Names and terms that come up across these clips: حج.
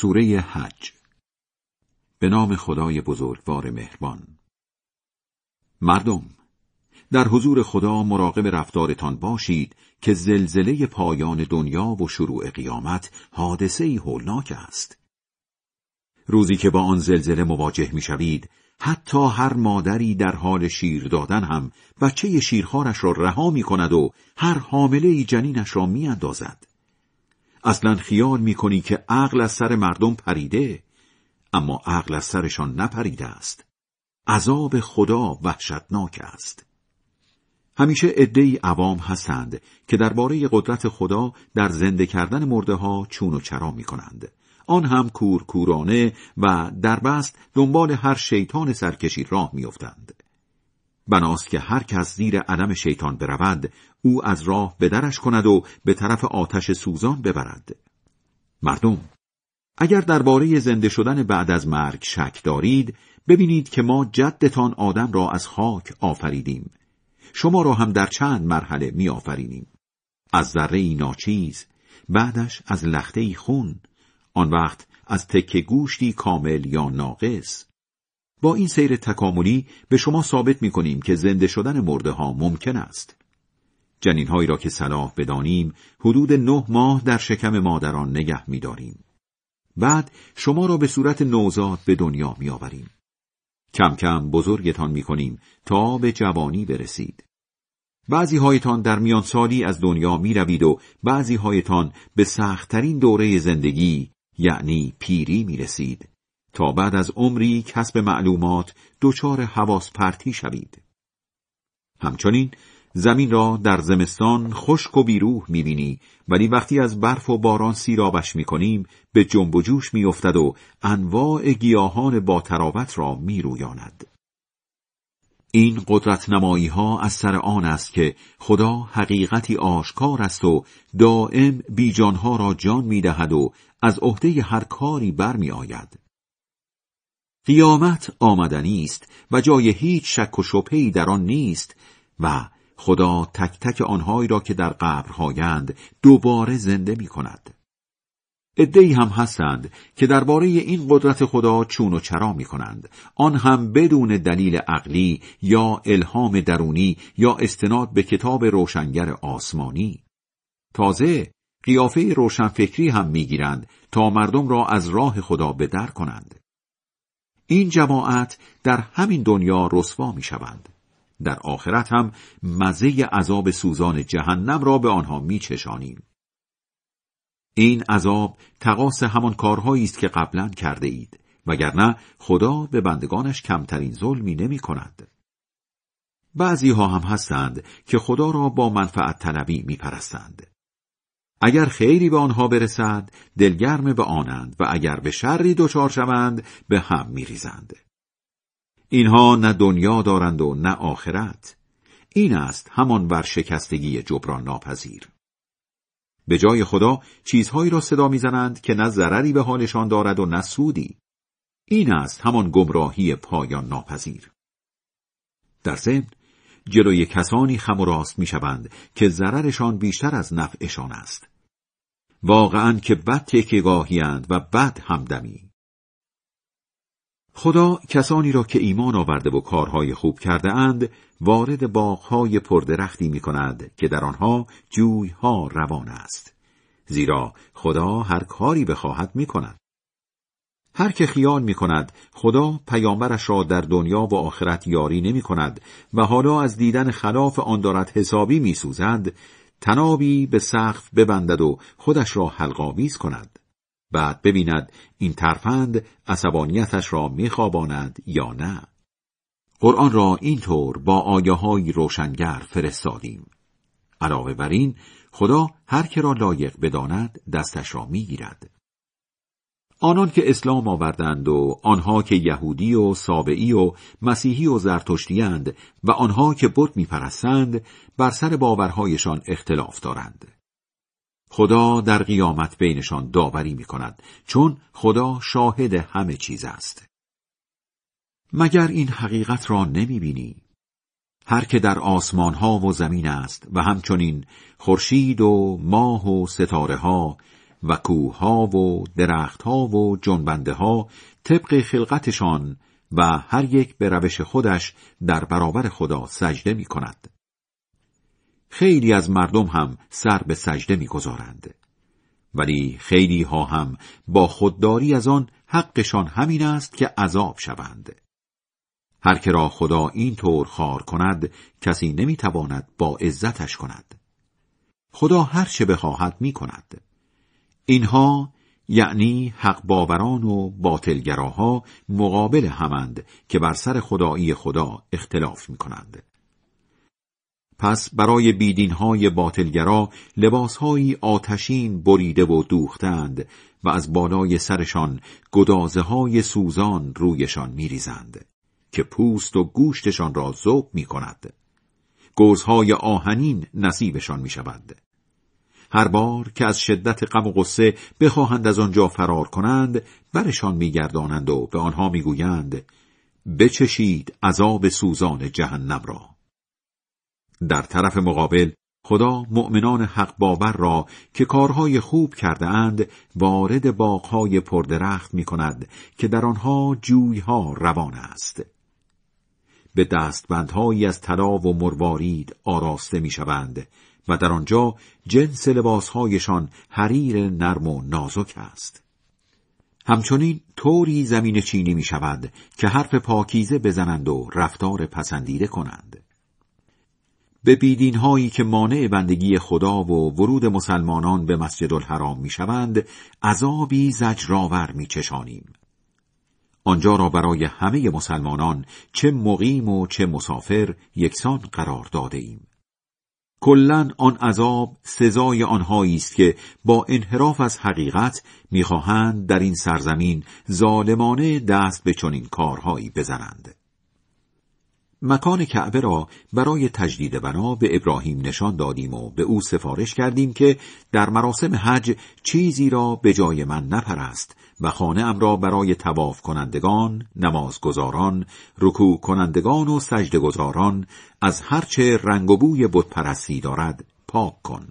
سوره حج. به نام خدای بزرگوار مهربان. مردم، در حضور خدا مراقب رفتارتان باشید که زلزله پایان دنیا و شروع قیامت حادثه‌ای هولناک است. روزی که با آن زلزله مواجه می‌شوید، حتی هر مادری در حال شیر دادن هم بچه شیرخوارش را رها می‌کند و هر حامله‌ای جنینش را می‌اندازد. اصلا خیال می‌کنی که عقل از سر مردم پریده، اما عقل از سرشان نپریده است. عذاب خدا وحشتناک است. همیشه عده‌ای عوام هستند که درباره قدرت خدا در زنده کردن مرده‌ها چون و چرا می‌کنند، آن هم کورکورانه و دربست دنبال هر شیطان سرکشی راه می‌افتند. بناست که هر کس زیر علم شیطان برود، او از راه بدرش کند و به طرف آتش سوزان ببرد. مردم، اگر درباره زنده شدن بعد از مرگ شک دارید، ببینید که ما جدتان آدم را از خاک آفریدیم. شما را هم در چند مرحله می آفرینیم. از ذره‌ای ناچیز، بعدش از لخته‌ای خون، آن وقت از تکه گوشتی کامل یا ناقص. با این سیر تکاملی به شما ثابت می کنیم که زنده شدن مرده ها ممکن است. جنین هایی را که صلاح بدانیم حدود 9 ماه در شکم مادران نگه می داریم. بعد شما را به صورت نوزاد به دنیا می آوریم. کم کم بزرگتان می کنیم تا به جوانی برسید. بعضی هایتان در میان سالی از دنیا می روید و بعضی هایتان به سخت‌ترین دوره زندگی یعنی پیری می رسید. تا بعد از عمری کسب معلومات دچار حواس پرتی شوید. همچنین زمین را در زمستان خشک و بیروح می‌بینی، ولی وقتی از برف و باران سیرابش می‌کنیم به جنب و جوش می‌افتد و انواع گیاهان با تراوت را می‌رویاند. این قدرت نمایی‌ها از سر آن است که خدا حقیقتی آشکار است و دائم بیجان‌ها را جان می‌دهد و از عهده هر کاری برمی‌آید. قیامت آمدنی است و جای هیچ شک و شبهه‌ای در آن نیست و خدا تک تک آنهایی را که در قبرهایند دوباره زنده می کند. عده‌ای هم هستند که درباره این قدرت خدا چون و چرا می کنند، آن هم بدون دلیل عقلی یا الهام درونی یا استناد به کتاب روشنگر آسمانی. تازه قیافه روشنفکری هم می گیرند تا مردم را از راه خدا بدر کنند. این جماعت در همین دنیا رسوا می شوند. در آخرت هم مزه عذاب سوزان جهنم را به آنها می چشانیم. این عذاب تقاص همان کارهایی است که قبلا کرده اید، وگرنه خدا به بندگانش کمترین ظلمی نمی کند. بعضی ها هم هستند که خدا را با منفعت طلبی می پرستند. اگر خیری به آنها برسد، دلگرم به آنند و اگر به شری دچار شوند، به هم می‌ریزند. اینها نه دنیا دارند و نه آخرت. این است همان ورشکستگی جبران ناپذیر. به جای خدا چیزهایی را صدا می‌زنند که نه ضرری به حالشان دارد و نه سودی. این است همان گمراهی پایان ناپذیر. در ضمن جلوی کسانی خم و راست می‌شوند که ضررشان بیشتر از نفعشان است. واقعاً که بد تکیه‌گاهی‌اند و بد همدمی. خدا کسانی را که ایمان آورده و کارهای خوب کرده اند وارد باغ‌های پردرختی می‌کند که در آنها جوی‌ها روان است، زیرا خدا هر کاری بخواهد می‌کند. هر که خیال می کند خدا پیامبرش را در دنیا و آخرت یاری نمی کند و حالا از دیدن خلاف آن دارد حسابی می سوزد، تنابی به سقف ببندد و خودش را حلق‌آویز کند. بعد ببیند این ترفند عصبانیتش را می خواباند یا نه. قرآن را اینطور با آیه‌های روشنگر فرستادیم. علاوه بر این خدا هر که را لایق بداند دستش را می گیرد. آنان که اسلام آوردند و آنها که یهودی و سابعی و مسیحی و زرتشتی‌اند و آنها که بت می‌پرستند بر سر باورهایشان اختلاف دارند. خدا در قیامت بینشان داوری می‌کند، چون خدا شاهد همه چیز است. مگر این حقیقت را نمی‌بینی؟ هر که در آسمان‌ها و زمین است و همچنین خورشید و ماه و ستاره‌ها و کوه‌ها و درخت‌ها و جنبنده‌ها طبق خلقتشان و هر یک به روش خودش در برابر خدا سجده می کند. خیلی از مردم هم سر به سجده می گذارند. ولی خیلی ها هم با خودداری از آن حقشان همین است که عذاب شوند. هر که را خدا این طور خوار کند کسی نمی تواند با عزتش کند. خدا هر چه بخواهد می کند. اینها یعنی حق باوران و باطلگراها مقابل همند که بر سر خدایی خدا اختلاف می کنند. پس برای بیدینهای باطلگرا لباسهایی آتشین بریده و دوختند و از بالای سرشان گدازه‌های سوزان رویشان می‌ریزند که پوست و گوشتشان را ذوب می‌کند. گوزهای آهنین نصیبشان می‌شود. هر بار که از شدت غم و غصه بخواهند از آنجا فرار کنند، برشان می‌گردانند و به آنها می‌گویند بچشید عذاب سوزان جهنم را. در طرف مقابل خدا مؤمنان حق باور را که کارهای خوب کرده اند وارد باغ‌های پردرخت می کند که در آنها جوی‌ها روان است. به دستبندهایی از طلا و مروارید آراسته می شوند و در آنجا جنس لباسهایشان حریر نرم و نازک است. همچنین طوری زمین چینی می شود که حرف پاکیزه بزنند و رفتار پسندیده کنند. به بیدین هایی که مانع بندگی خدا و ورود مسلمانان به مسجد الحرام می شوند، عذابی زجرآور می چشانیم. آنجا را برای همه مسلمانان چه مقیم و چه مسافر یکسان قرار داده ایم. کلاً آن عذاب سزای آنهایی است که با انحراف از حقیقت می خواهند در این سرزمین ظالمانه دست به چنین کارهایی بزنند. مکان کعبه را برای تجدید بنا به ابراهیم نشان دادیم و به او سفارش کردیم که در مراسم حج چیزی را به جای من نپرست و خانه ام را برای طواف کنندگان، نمازگزاران، رکوع کنندگان و سجده گزاران از هرچه رنگ و بوی بت پرستی دارد پاک کن.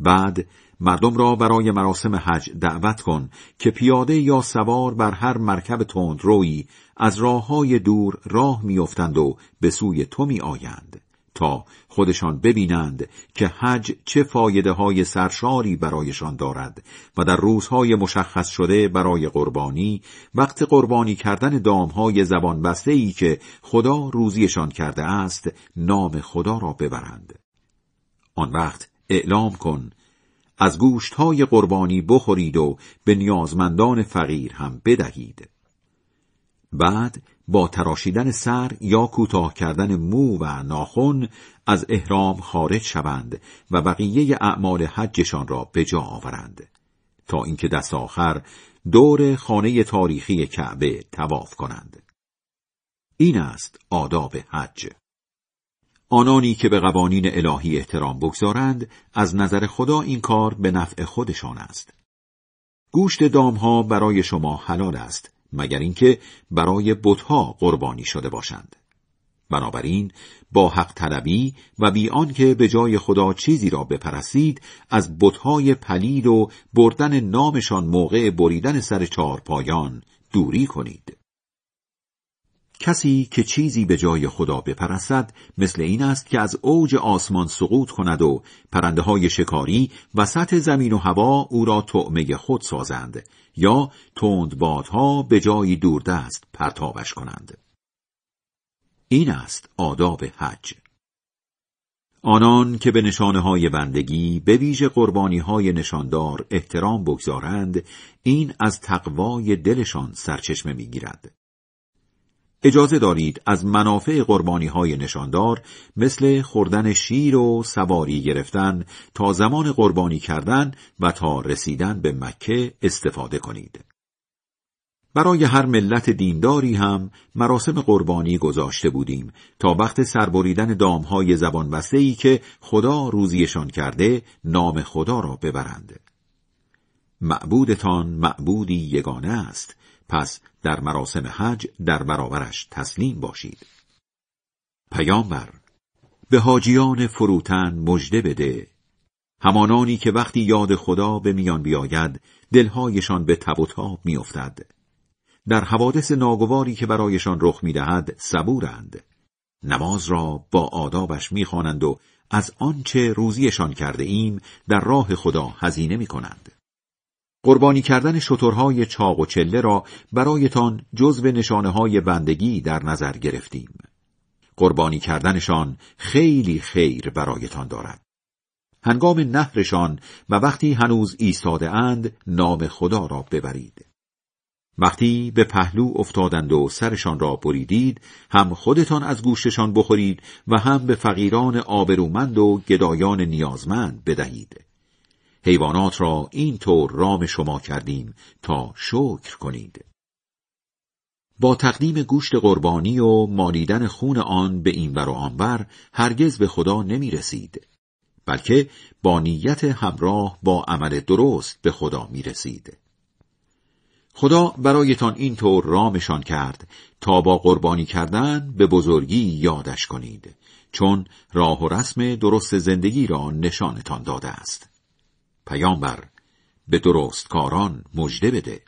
بعد مردم را برای مراسم حج دعوت کن که پیاده یا سوار بر هر مرکب تندرویی از راه‌های دور راه می‌افتند و به سوی تو می‌آیند تا خودشان ببینند که حج چه فایده‌های سرشاری برایشان دارد و در روزهای مشخص شده برای قربانی، وقت قربانی کردن دام‌های زبان بسته‌ای که خدا روزیشان کرده است، نام خدا را ببرند. آن وقت اعلام کن از گوشت‌های قربانی بخورید و به نیازمندان فقیر هم بدهید. بعد با تراشیدن سر یا کوتاه کردن مو و ناخن از احرام خارج شوند و بقیه اعمال حجشان را به جا آورند تا اینکه دست آخر دور خانه تاریخی کعبه طواف کنند. این است آداب حج. آنانی که به قوانین الهی احترام بگذارند، از نظر خدا این کار به نفع خودشان است. گوشت دامها برای شما حلال است، مگر اینکه برای بتها قربانی شده باشند. بنابراین با حق طلبی و بی آنکه به جای خدا چیزی را بپرستید، از بتهای پلید و بردن نامشان موقع بریدن سر چهارپایان دوری کنید. کسی که چیزی به جای خدا بپرستد مثل این است که از اوج آسمان سقوط کند و پرنده‌های شکاری وسط زمین و هوا او را طعمه خود سازند یا تندبادها به جایی دوردست پرتابش کنند. این است آداب حج. آنان که به نشانه‌های بندگی به ویژه قربانی‌های نشاندار احترام بگذارند، این از تقوای دلشان سرچشمه می‌گیرد. اجازه دارید از منافع قربانی‌های نشاندار مثل خوردن شیر و سواری گرفتن تا زمان قربانی کردن و تا رسیدن به مکه استفاده کنید. برای هر ملت دینداری هم مراسم قربانی گذاشته بودیم تا وقت سربریدن دام‌های زبان بسته‌ای که خدا روزیشان کرده نام خدا را ببرند. معبودتان معبودی یگانه است، پس در مراسم حج در برابرش تسلیم باشید. پیامبر، به حاجیان فروتن مژده بده همانانی که وقتی یاد خدا به میان بیاید دلهایشان به تب و تاب می‌افتد. در حوادث ناگواری که برایشان رخ می‌دهد صبورند. نماز را با آدابش می‌خوانند و از آنچه روزیشان کرده ایم در راه خدا هزینه می‌کنند. قربانی کردن شترهای چاق و چله را برایتان جزو نشانه‌های بندگی در نظر گرفتیم. قربانی کردنشان خیلی خیر برایتان دارد. هنگام نحرشان و وقتی هنوز ایستاده اند نام خدا را ببرید. وقتی به پهلو افتادند و سرشان را بریدید، هم خودتان از گوشتشان بخورید و هم به فقیران آبرومند و گدایان نیازمند بدهید. حیوانات را این طور رام شما کردیم تا شکر کنید. با تقدیم گوشت قربانی و مالیدن خون آن به این ور و آنور هرگز به خدا نمی رسید، بلکه با نیت همراه با عمل درست به خدا می رسید. خدا برایتان این طور رامشان کرد تا با قربانی کردن به بزرگی یادش کنید، چون راه و رسم درست زندگی را نشانتان داده است. پیامبر، به درستکاران مژده بده.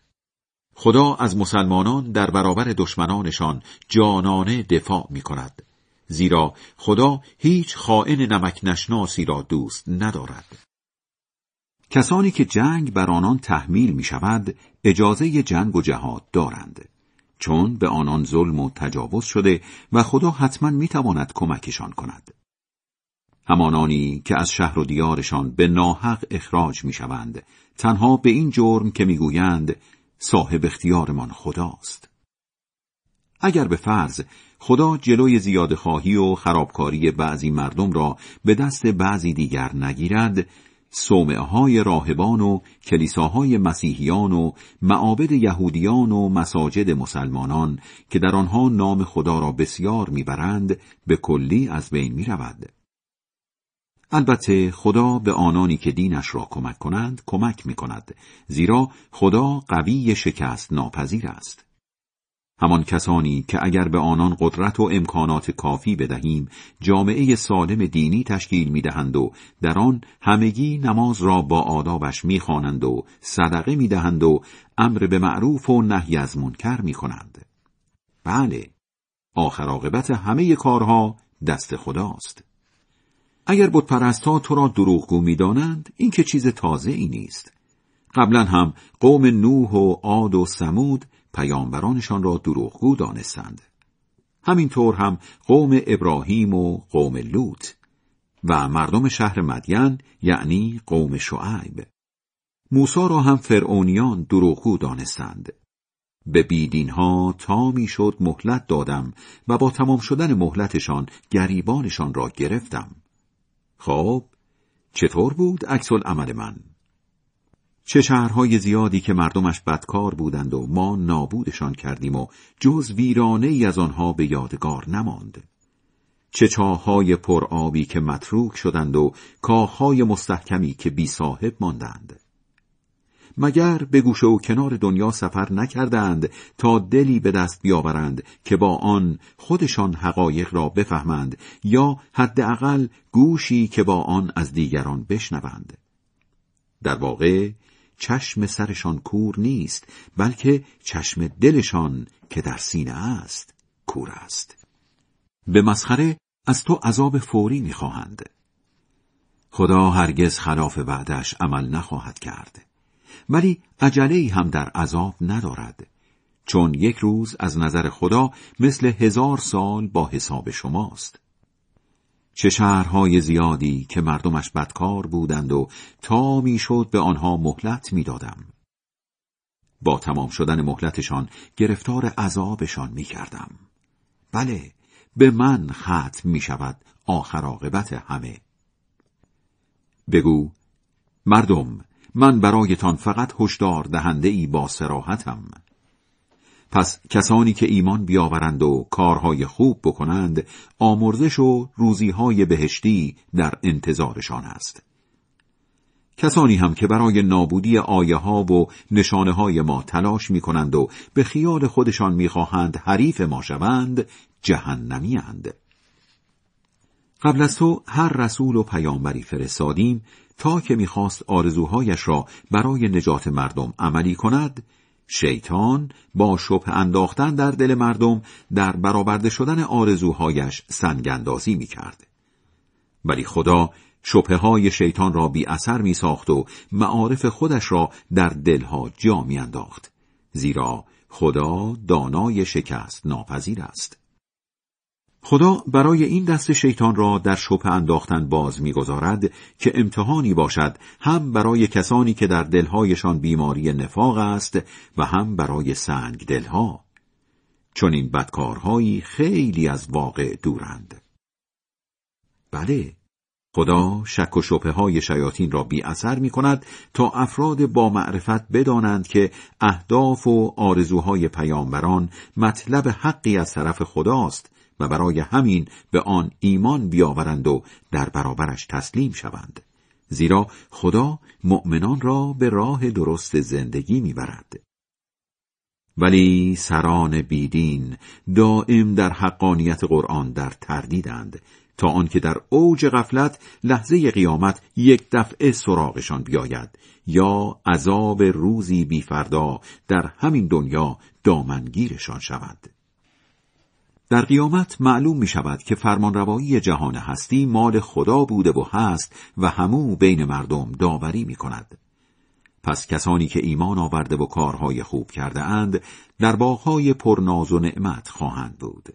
خدا از مسلمانان در برابر دشمنانشان جانانه دفاع می کند، زیرا خدا هیچ خائن نمک نشناسی را دوست ندارد. کسانی که جنگ بر آنان تحمیل می شود، اجازه جنگ و جهاد دارند، چون به آنان ظلم و تجاوز شده و خدا حتما می تواند کمکشان کند. همانانی که از شهر و دیارشان به ناحق اخراج می شوند، تنها به این جرم که می گویند صاحب اختیارمان خداست. اگر به فرض خدا جلوی زیادخواهی و خرابکاری بعضی مردم را به دست بعضی دیگر نگیرد، صومعه‌های راهبان و کلیساهای مسیحیان و معابد یهودیان و مساجد مسلمانان که در آنها نام خدا را بسیار میبرند به کلی از بین میرود. البته خدا به آنانی که دینش را کمک کنند کمک میکند، زیرا خدا قوی شکست ناپذیر است. همان کسانی که اگر به آنان قدرت و امکانات کافی بدهیم جامعه سالم دینی تشکیل میدهند و در آن همگی نماز را با آدابش میخوانند و صدقه میدهند و امر به معروف و نهی از منکر میکنند. بله، آخر عاقبت همه کارها دست خداست. اگر بت پرست‌ها تو را دروغگو میدانند، این که چیز تازه‌ای نیست. قبلا هم قوم نوح و عاد و ثمود پیامبرانشان را دروغگو دانستند. همینطور هم قوم ابراهیم و قوم لوط و مردم شهر مدین، یعنی قوم شعیب. موسی را هم فرعونیان دروغگو دانستند. به بیدینها تا میشد مهلت دادم و با تمام شدن مهلتشان گریبانشان را گرفتم. خب، چطور بود عکس العمل من؟ چه شهرهای زیادی که مردمش بدکار بودند و ما نابودشان کردیم و جز ویرانه ای از آنها به یادگار نماند. چه چاهای پرآبی که متروک شدند و کاخهای مستحکمی که بی صاحب ماندند. مگر به گوشه و کنار دنیا سفر نکردند تا دلی به دست بیاورند که با آن خودشان حقایق را بفهمند، یا حداقل گوشی که با آن از دیگران بشنوند. در واقع چشم سرشان کور نیست، بلکه چشم دلشان که در سینه است کور است. به مسخره از تو عذاب فوری می‌خواهند. خدا هرگز خلاف وعده‌اش عمل نخواهد کرد، ولی عجله‌ای هم در عذاب ندارد، چون یک روز از نظر خدا مثل 1000 سال با حساب شماست. چه شهرهای زیادی که مردمش بدکار بودند و تا میشد به آنها مهلت میدادم. با تمام شدن مهلتشان گرفتار عذابشان میکردم. بله، به من ختم میشود آخر عاقبت همه. بگو: مردم، من برایتان فقط هشدار دهنده ای با صراحتم. پس کسانی که ایمان بیاورند و کارهای خوب بکنند، آمرزش و روزیهای بهشتی در انتظارشان است. کسانی هم که برای نابودی آیه ها و نشانه های ما تلاش می کنند و به خیال خودشان می خواهند حریف ما شوند، جهنمی اند. قبل از تو هر رسول و پیامبری فرستادیم تا که می‌خواست آرزوهایش را برای نجات مردم عملی کند، شیطان با شبهه انداختن در دل مردم در برآورده شدن آرزوهایش سنگ‌اندازی می‌کرد. ولی خدا شبهه‌های شیطان را بی اثر می‌ساخت و معارف خودش را در دلها جا می‌انداخت، زیرا خدا دانای شکست ناپذیر است. خدا برای این دست شیطان را در شبهه انداختن باز می‌گذارد که امتحانی باشد، هم برای کسانی که در دل‌هایشان بیماری نفاق است و هم برای سنگ دل‌ها. چون این بدکارهایی خیلی از واقع دورند. بله، خدا شک و شبهه‌های شیاطین را بی اثر می‌کند تا افراد با معرفت بدانند که اهداف و آرزوهای پیامبران مطلب حقی از طرف خداست و برای همین به آن ایمان بیاورند و در برابرش تسلیم شوند، زیرا خدا مؤمنان را به راه درست زندگی میبرد. ولی سران بیدین دائم در حقانیت قرآن در تردیدند تا آنکه در اوج غفلت لحظه قیامت یک دفعه سراغشان بیاید یا عذاب روزی بی فردا در همین دنیا دامنگیرشان شود. در قیامت معلوم می شود که فرمانروایی جهان هستی مال خدا بوده و هست و همو بین مردم داوری می کند. پس کسانی که ایمان آورده و کارهای خوب کرده اند در باغهای پرناز و نعمت خواهند بود.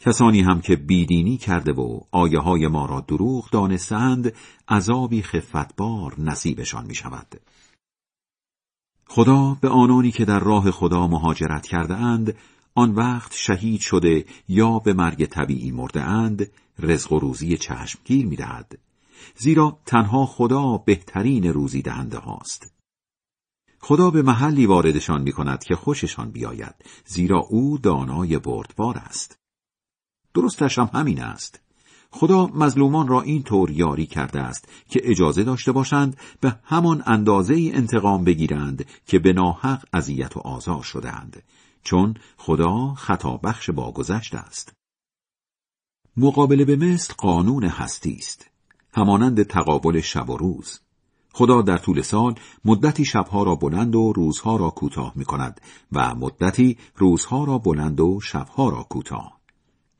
کسانی هم که بیدینی کرده و آیه های ما را دروغ دانستند عذابی خفتبار نصیبشان می شود. خدا به آنانی که در راه خدا مهاجرت کرده اند، آن وقت شهید شده یا به مرگ طبیعی مرده اند، رزق و روزی چشمگیر می دهد، زیرا تنها خدا بهترین روزی دهنده هاست. خدا به محلی واردشان می کند که خوششان بیاید، زیرا او دانای بردبار است. درستش هم همین است. خدا مظلومان را این طور یاری کرده است که اجازه داشته باشند به همان اندازه‌ای انتقام بگیرند که به ناحق اذیت و آزار شدند، چون خدا خطا بخش باگذشت است. مقابله به مثل قانون هستی است، همانند تقابل شب و روز. خدا در طول سال مدتی شبها را بلند و روزها را کوتاه می کند و مدتی روزها را بلند و شبها را کوتاه.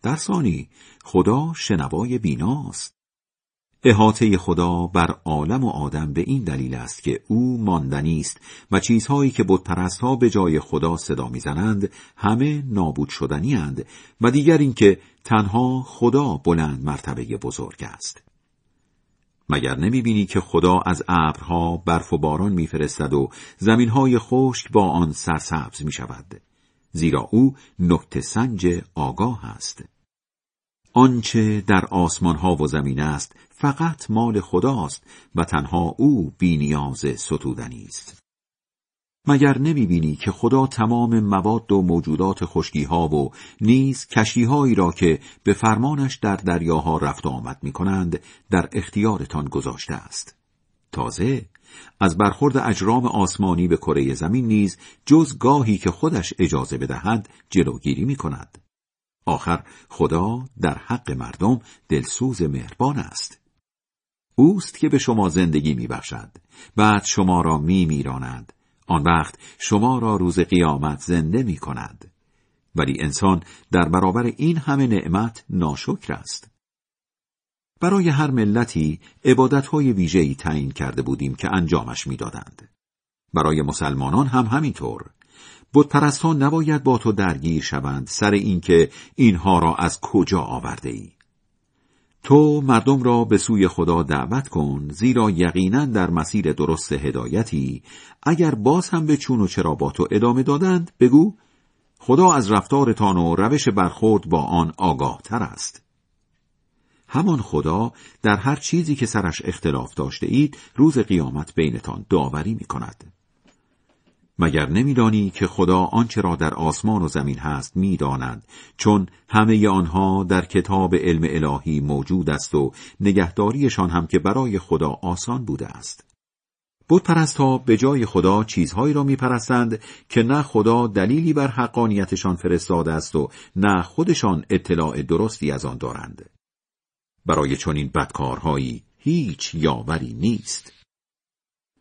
در ثانی خدا شنوای بیناست. احاطه خدا بر عالم و آدم به این دلیل است که او ماندنی است و چیزهایی که بتپرست‌ها به جای خدا صدا می‌زنند همه نابود شدنی اند و دیگر اینکه تنها خدا بلند مرتبه بزرگ است. مگر نمی‌بینی که خدا از ابرها برف و باران می‌فرستد و زمین‌های خشک با آن سرسبز می‌شود، زیرا او نقطه سنج آگاه است. آنچه در آسمانها و زمین است فقط مال خداست و تنها او بی‌نیاز ستودنی است. مگر نمی‌بینی که خدا تمام مواد و موجودات خشکی‌ها و نیز کشتی‌هایی را که به فرمانش در دریاها رفت و آمد می‌کنند در اختیارتان گذاشته است. تازه از برخورد اجرام آسمانی به کره زمین نیز جز گاهی که خودش اجازه بدهد جلوگیری می‌کند. آخر خدا در حق مردم دلسوز مهربان است. اوست که به شما زندگی میبخشد، بعد شما را میمیراند، آن وقت شما را روز قیامت زنده میکند. ولی انسان در برابر این همه نعمت ناشکر است. برای هر ملتی عبادتهای ویژه‌ای تعیین کرده بودیم که انجامش میدادند. برای مسلمانان هم همینطور. بتپرستان نباید با تو درگیر شوند سر اینکه اینها را از کجا آورده ای. تو مردم را به سوی خدا دعوت کن، زیرا یقینا در مسیر درست هدایتی. اگر باز هم به چون و چرا با تو ادامه دادند، بگو خدا از رفتارتان و روش برخورد با آن آگاه تر است. همان خدا در هر چیزی که سرش اختلاف داشته اید روز قیامت بینتان داوری می کند. مگر نمی‌دانی که خدا آنچه را در آسمان و زمین هست می‌داند، چون همه آنها در کتاب علم الهی موجود است و نگهداریشان هم که برای خدا آسان بوده است. بتپرست‌ها به جای خدا چیزهایی را می‌پرستند که نه خدا دلیلی بر حقانیتشان فرستاده است و نه خودشان اطلاع درستی از آن دارند. برای چنین بدکارهایی هیچ یاوری نیست.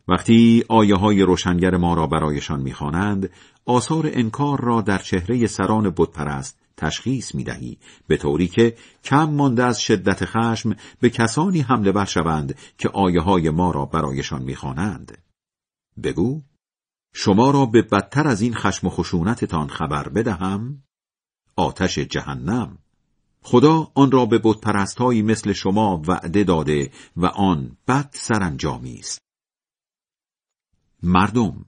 وقتی آیه‌های روشنگر ما را برایشان می‌خوانند، آثار انکار را در چهره سران بتپرست تشخیص می‌دهی، به طوری که کم مانده از شدت خشم به کسانی حمله ور شوند که آیه‌های ما را برایشان می‌خوانند. بگو: شما را به بدتر از این خشم و خشونتتان خبر بدهم؟ آتش جهنم. خدا آن را به بتپرست‌هایی مثل شما وعده داده و آن بد سرانجامی است. مردم،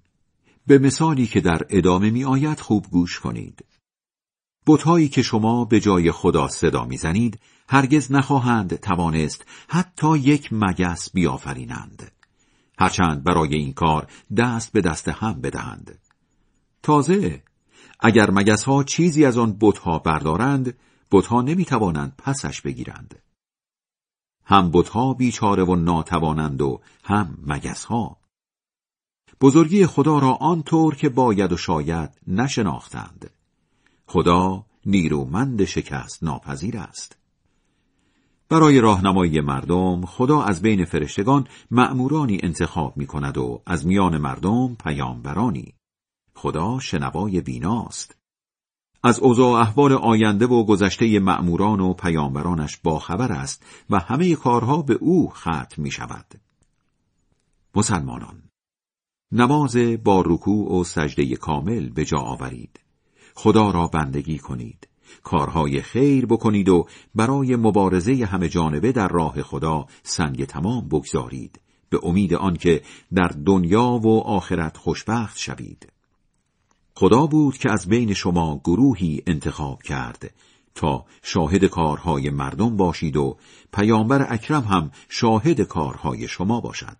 به مثالی که در ادامه می آید خوب گوش کنید. بت‌هایی که شما به جای خدا صدا می زنید، هرگز نخواهند توانست حتی یک مگس بیافرینند، هرچند برای این کار دست به دست هم بدهند. تازه، اگر مگس‌ها چیزی از آن بت‌ها بردارند، بت‌ها نمی توانند پسش بگیرند. هم بت‌ها بیچاره و ناتوانند و هم مگس‌ها. بزرگی خدا را آنطور که باید و شاید نشناختند. خدا نیرومند شکست ناپذیر است. برای راهنمایی مردم، خدا از بین فرشتگان مأمورانی انتخاب می‌کند و از میان مردم پیامبرانی. خدا شنوای بیناست. از اوضاع احوال آینده و گذشته مأموران و پیامبرانش باخبر است و همه کارها به او ختم می‌شود. مسلمانان، نماز با رکوع و سجده کامل به جا آورید. خدا را بندگی کنید. کارهای خیر بکنید و برای مبارزه همه جانبه در راه خدا سنگ تمام بگذارید، به امید آنکه در دنیا و آخرت خوشبخت شوید. خدا بود که از بین شما گروهی انتخاب کرد تا شاهد کارهای مردم باشید و پیامبر اکرم هم شاهد کارهای شما باشد.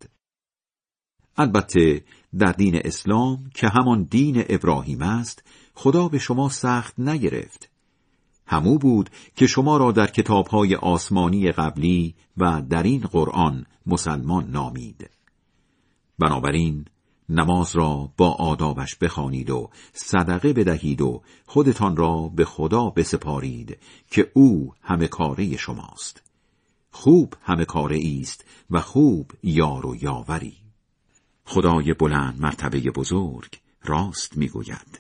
البته در دین اسلام که همان دین ابراهیم است، خدا به شما سخت نگرفت. همو بود که شما را در کتاب‌های آسمانی قبلی و در این قرآن مسلمان نامید. بنابراین نماز را با آدابش بخوانید و صدقه بدهید و خودتان را به خدا بسپارید که او همه کاره شماست. خوب همه کاره ایست و خوب یار و یاوری. خدای بلند مرتبه بزرگ راست می‌گوید.